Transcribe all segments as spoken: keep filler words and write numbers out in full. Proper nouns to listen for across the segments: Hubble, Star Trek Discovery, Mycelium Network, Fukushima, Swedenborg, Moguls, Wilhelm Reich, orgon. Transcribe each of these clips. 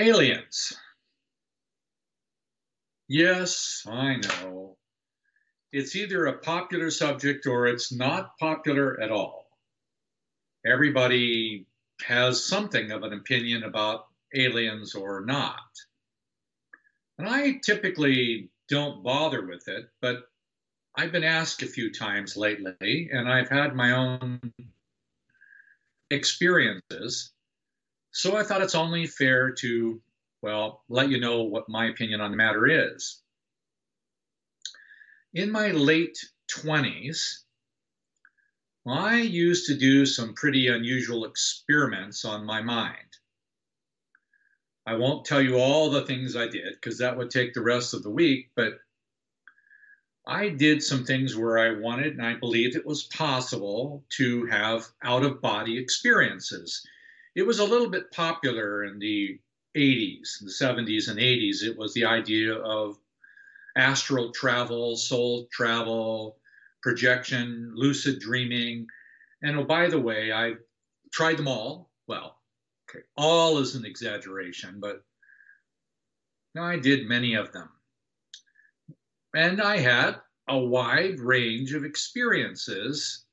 Aliens. Yes, I know. It's either a popular subject or it's not popular at all. Everybody has something of an opinion about aliens or not. And I typically don't bother with it, but I've been asked a few times lately, and I've had my own experiences. So I thought it's only fair to, well, let you know what my opinion on the matter is. In my late twenties, I used to do some pretty unusual experiments on my mind. I won't tell you all the things I did, because that would take the rest of the week, but I did some things where I wanted, and I believed it was possible to have out-of-body experiences. It was a little bit popular in the eighties, the seventies and eighties. It was the idea of astral travel, soul travel, projection, lucid dreaming. And oh, by the way, I tried them all. Well, okay, all is an exaggeration, but no, I did many of them. And I had a wide range of experiences.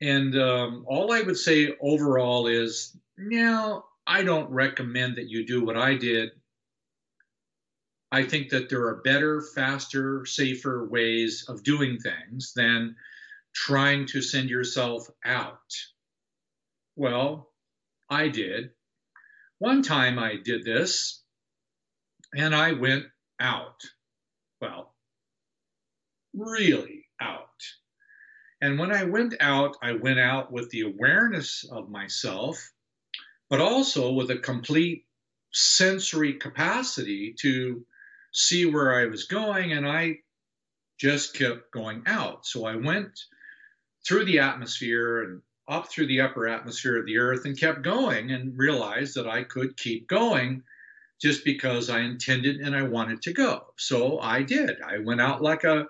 And um, all I would say overall is, now, I don't recommend that you do what I did. I think that there are better, faster, safer ways of doing things than trying to send yourself out. Well, I did. One time I did this, and I went out. Well, really out. And when I went out, I went out with the awareness of myself, but also with a complete sensory capacity to see where I was going, and I just kept going out. So I went through the atmosphere and up through the upper atmosphere of the earth and kept going, and realized that I could keep going just because I intended and I wanted to go. So I did. I went out like a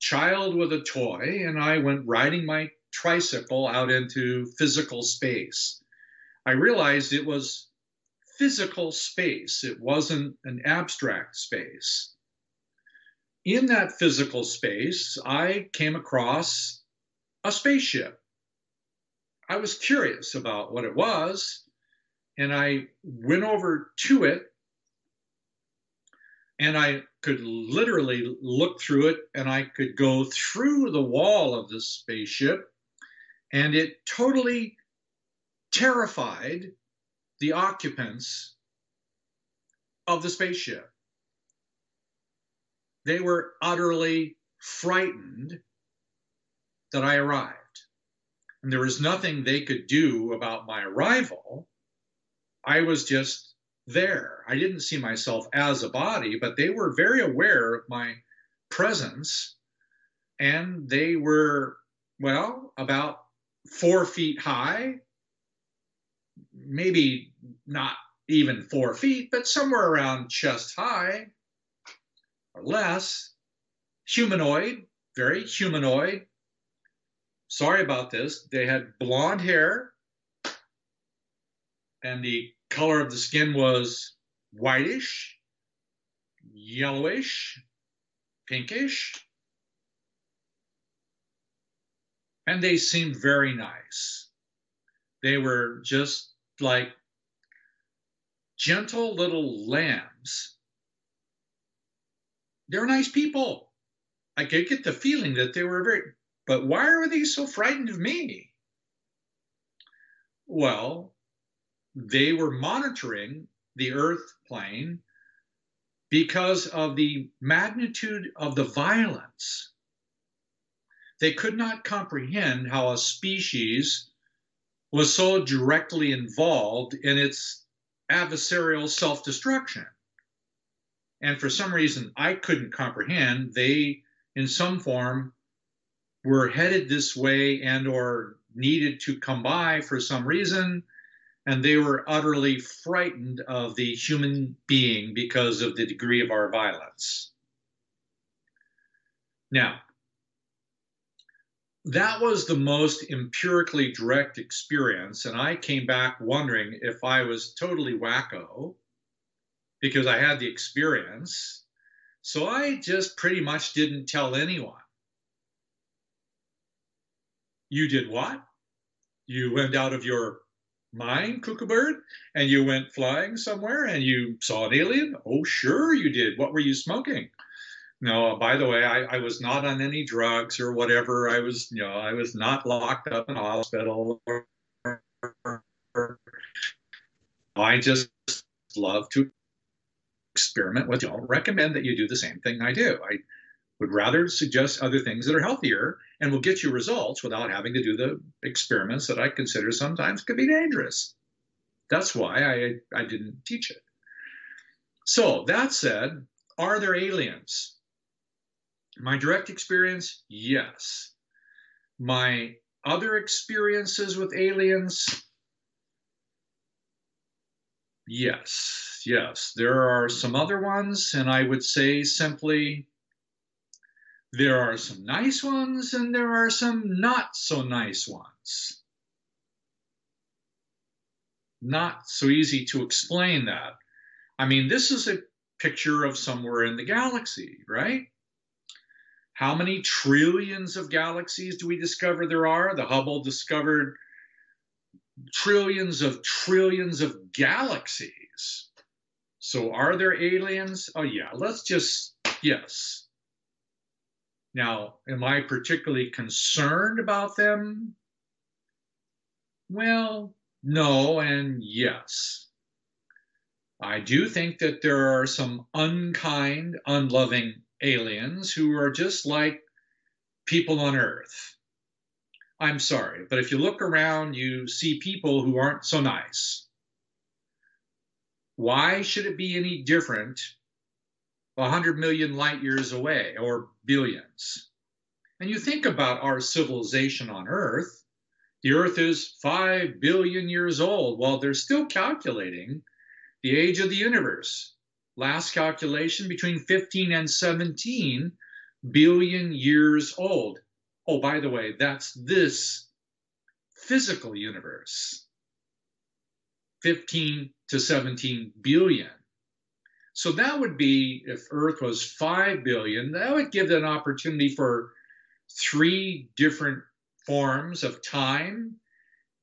child with a toy, and I went riding my tricycle out into physical space. I realized it was physical space. It wasn't an abstract space. In that physical space, I came across a spaceship. I was curious about what it was, and I went over to it, and I could literally look through it, and I could go through the wall of this spaceship, and it totally terrified the occupants of the spaceship. They were utterly frightened that I arrived. And there was nothing they could do about my arrival. I was just there. I didn't see myself as a body, but they were very aware of my presence, and they were, well, about four feet high, maybe not even four feet, but somewhere around chest high or less, humanoid, very humanoid. Sorry about this. They had blonde hair, and the color of the skin was whitish, yellowish, pinkish, and they seemed very nice. They were just like gentle little lambs. They're nice people. I could get the feeling that they were very, but why are they so frightened of me? Well, they were monitoring the earth plane because of the magnitude of the violence. They could not comprehend how a species was so directly involved in its adversarial self-destruction. And for some reason I couldn't comprehend, they, in some form, were headed this way and or needed to come by for some reason, and they were utterly frightened of the human being because of the degree of our violence. Now, that was the most empirically direct experience, and I came back wondering if I was totally wacko because I had the experience. So I just pretty much didn't tell anyone. You did what? You went out of your mind, Kookaburra, and you went flying somewhere and you saw an alien? Oh, sure you did. What were you smoking? No, by the way, I, I was not on any drugs or whatever. I was, you know, I was not locked up in a hospital. I just love to experiment with. I don't recommend that you do the same thing I do. I would rather suggest other things that are healthier and will get you results without having to do the experiments that I consider sometimes could be dangerous. That's why I, I didn't teach it. So that said, are there aliens? My direct experience, yes. My other experiences with aliens, yes, yes. There are some other ones, and I would say simply, there are some nice ones and there are some not so nice ones. Not so easy to explain that. I mean, this is a picture of somewhere in the galaxy, right? How many trillions of galaxies do we discover there are? The Hubble discovered trillions of trillions of galaxies. So are there aliens? Oh yeah, let's just, yes. Now, am I particularly concerned about them? Well, no and yes. I do think that there are some unkind, unloving aliens who are just like people on Earth. I'm sorry, but if you look around, you see people who aren't so nice. Why should it be any different one hundred million light years away, or billions? And you think about our civilization on Earth. The Earth is five billion years old. Well, they're still calculating the age of the universe. Last calculation, between fifteen and seventeen billion years old. Oh, by the way, that's this physical universe. fifteen to seventeen billion. So that would be, if Earth was five billion, that would give an opportunity for three different forms of time.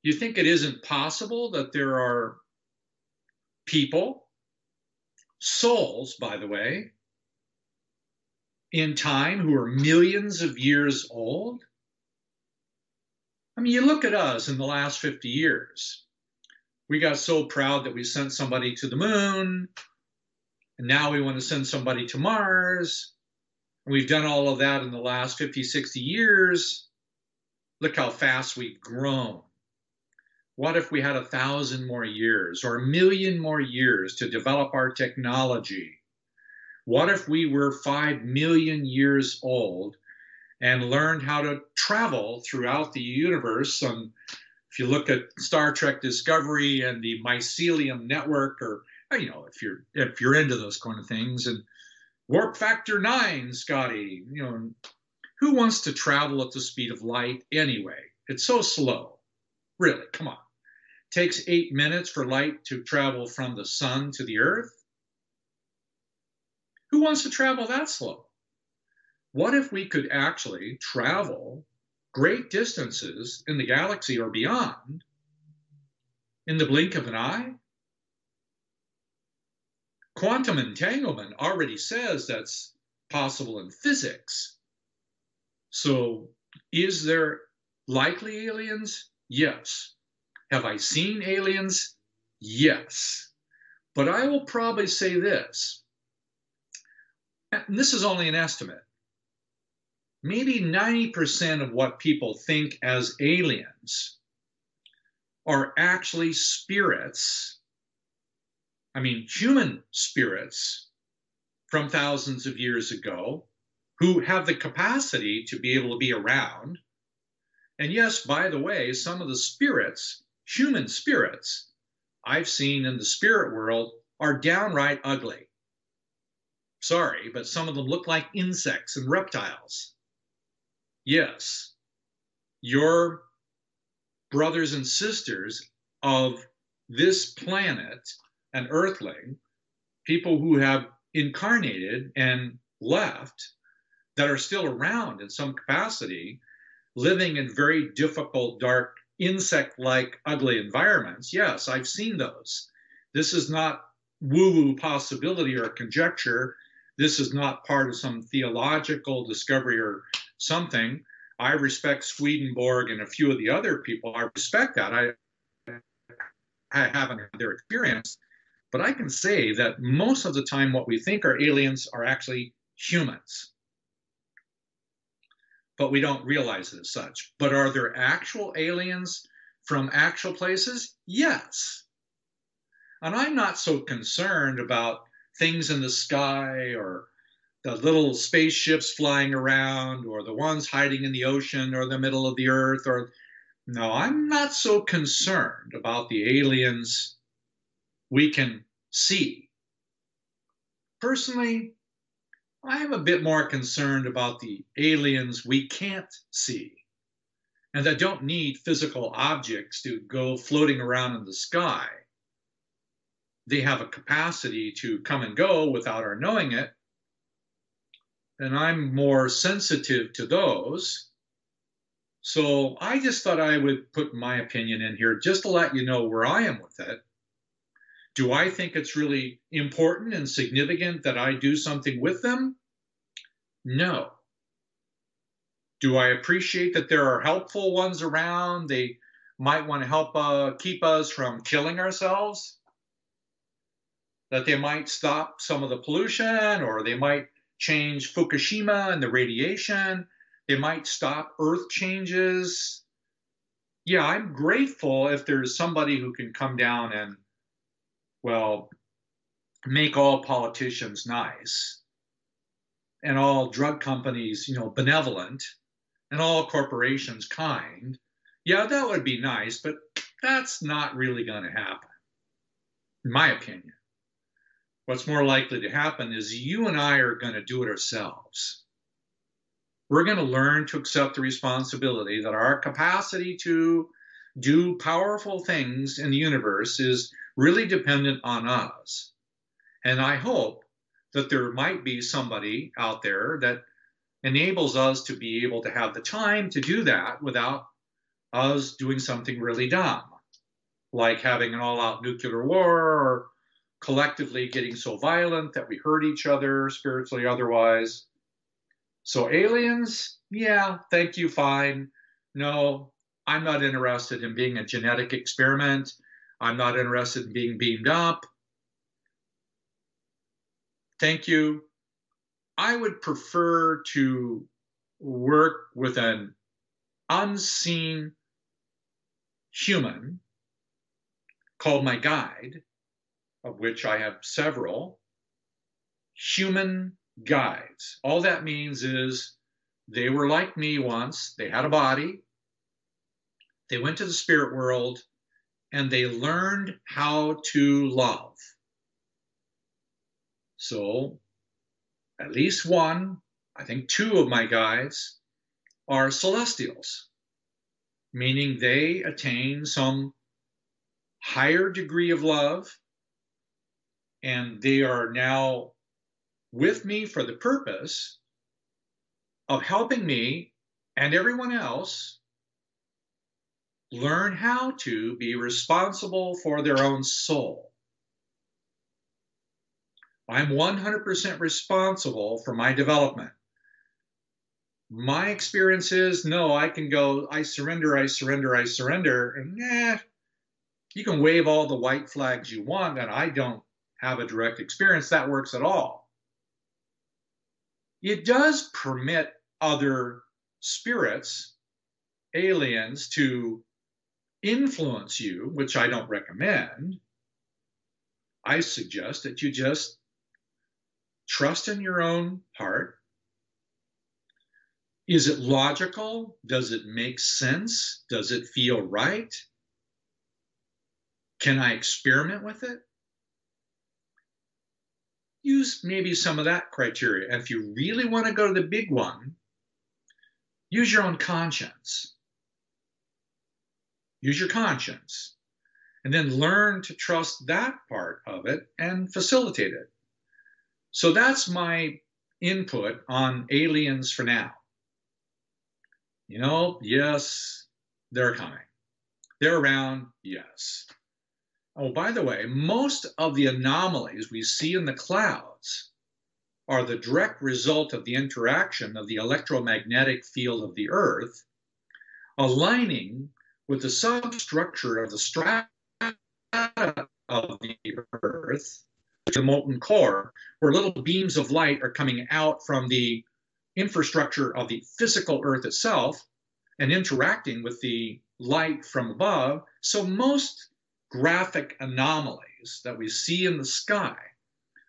You think it isn't possible that there are people, souls, by the way, in time who are millions of years old? I mean, you look at us in the last fifty years. We got so proud that we sent somebody to the moon. And now we want to send somebody to Mars. And we've done all of that in the last fifty, sixty years. Look how fast we've grown. What if we had a thousand more years or a million more years to develop our technology? What if we were five million years old and learned how to travel throughout the universe? And if you look at Star Trek Discovery and the Mycelium Network, or you know, if you're if you're into those kind of things, and warp factor nine, Scotty, you know, who wants to travel at the speed of light anyway? It's so slow. Really, come on. It takes eight minutes for light to travel from the sun to the earth. Who wants to travel that slow? What if we could actually travel great distances in the galaxy or beyond in the blink of an eye? Quantum entanglement already says that's possible in physics. So is there likely aliens? Yes. Have I seen aliens? Yes. But I will probably say this, and this is only an estimate, maybe ninety percent of what people think as aliens are actually spirits. I mean, human spirits from thousands of years ago who have the capacity to be able to be around. And yes, by the way, some of the spirits, human spirits, I've seen in the spirit world are downright ugly. Sorry, but some of them look like insects and reptiles. Yes, your brothers and sisters of this planet, an earthling, people who have incarnated and left that are still around in some capacity, living in very difficult, dark, insect-like, ugly environments. Yes, I've seen those. This is not woo-woo possibility or conjecture. This is not part of some theological discovery or something. I respect Swedenborg and a few of the other people. I respect that. I, I haven't had their experience. But I can say that most of the time what we think are aliens are actually humans. But we don't realize it as such. But are there actual aliens from actual places? Yes. And I'm not so concerned about things in the sky or the little spaceships flying around or the ones hiding in the ocean or the middle of the earth. Or no, I'm not so concerned about the aliens we can see. Personally, I'm a bit more concerned about the aliens we can't see and that don't need physical objects to go floating around in the sky. They have a capacity to come and go without our knowing it. And I'm more sensitive to those. So I just thought I would put my opinion in here just to let you know where I am with it. Do I think it's really important and significant that I do something with them? No. Do I appreciate that there are helpful ones around? They might want to help uh, keep us from killing ourselves? That they might stop some of the pollution, or they might change Fukushima and the radiation. They might stop Earth changes. Yeah, I'm grateful if there's somebody who can come down and, well, make all politicians nice and all drug companies, you know, benevolent and all corporations kind. Yeah, that would be nice, but that's not really going to happen, in my opinion. What's more likely to happen is you and I are going to do it ourselves. We're going to learn to accept the responsibility that our capacity to do powerful things in the universe is really dependent on us. And I hope that there might be somebody out there that enables us to be able to have the time to do that without us doing something really dumb, like having an all-out nuclear war or collectively getting so violent that we hurt each other spiritually otherwise. So aliens, yeah, thank you, fine. No, I'm not interested in being a genetic experiment. I'm not interested in being beamed up. Thank you. I would prefer to work with an unseen human called my guide, of which I have several human guides. All that means is they were like me once. They had a body. They went to the spirit world, and they learned how to love. So at least one, I think two of my guides are celestials, meaning they attain some higher degree of love, and they are now with me for the purpose of helping me and everyone else learn how to be responsible for their own soul. I'm one hundred percent responsible for my development. My experience is, no, I can go, I surrender, I surrender, I surrender, and nah, you can wave all the white flags you want, and I don't have a direct experience that works at all. It does permit other spirits, aliens, to influence you, which I don't recommend. I suggest that you just trust in your own heart. Is it logical? Does it make sense? Does it feel right? Can I experiment with it? Use maybe some of that criteria. And if you really want to go to the big one, use your own conscience. Use your conscience. And then learn to trust that part of it and facilitate it. So that's my input on aliens for now. You know, yes, they're coming. They're around, yes. Oh, by the way, most of the anomalies we see in the clouds are the direct result of the interaction of the electromagnetic field of the Earth aligning with the substructure of the strata of the Earth, the molten core, where little beams of light are coming out from the infrastructure of the physical Earth itself and interacting with the light from above. So most graphic anomalies that we see in the sky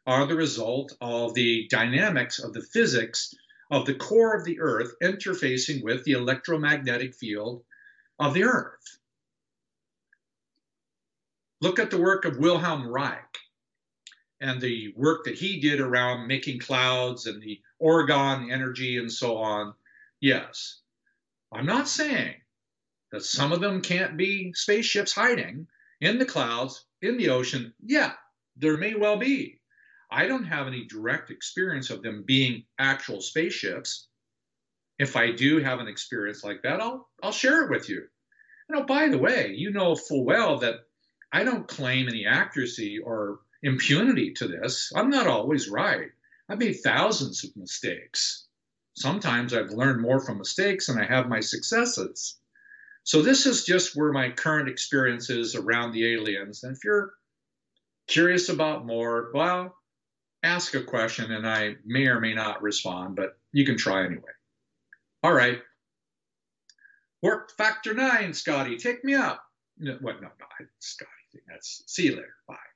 are the result of the dynamics of the physics of the core of the Earth interfacing with the electromagnetic field of the Earth. Look at the work of Wilhelm Reich and the work that he did around making clouds and the orgon energy and so on. Yes, I'm not saying that some of them can't be spaceships hiding in the clouds, in the ocean. Yeah, there may well be. I don't have any direct experience of them being actual spaceships. If I do have an experience like that, I'll, I'll share it with you. And oh, by the way, you know full well that I don't claim any accuracy or impunity to this. I'm not always right. I've made thousands of mistakes. Sometimes I've learned more from mistakes than I have my successes. So this is just where my current experience is around the aliens. And if you're curious about more, well, ask a question and I may or may not respond, but you can try anyway. All right. Work factor nine, Scotty, take me up. No, what? No, no, Scotty, that's see you later. Bye.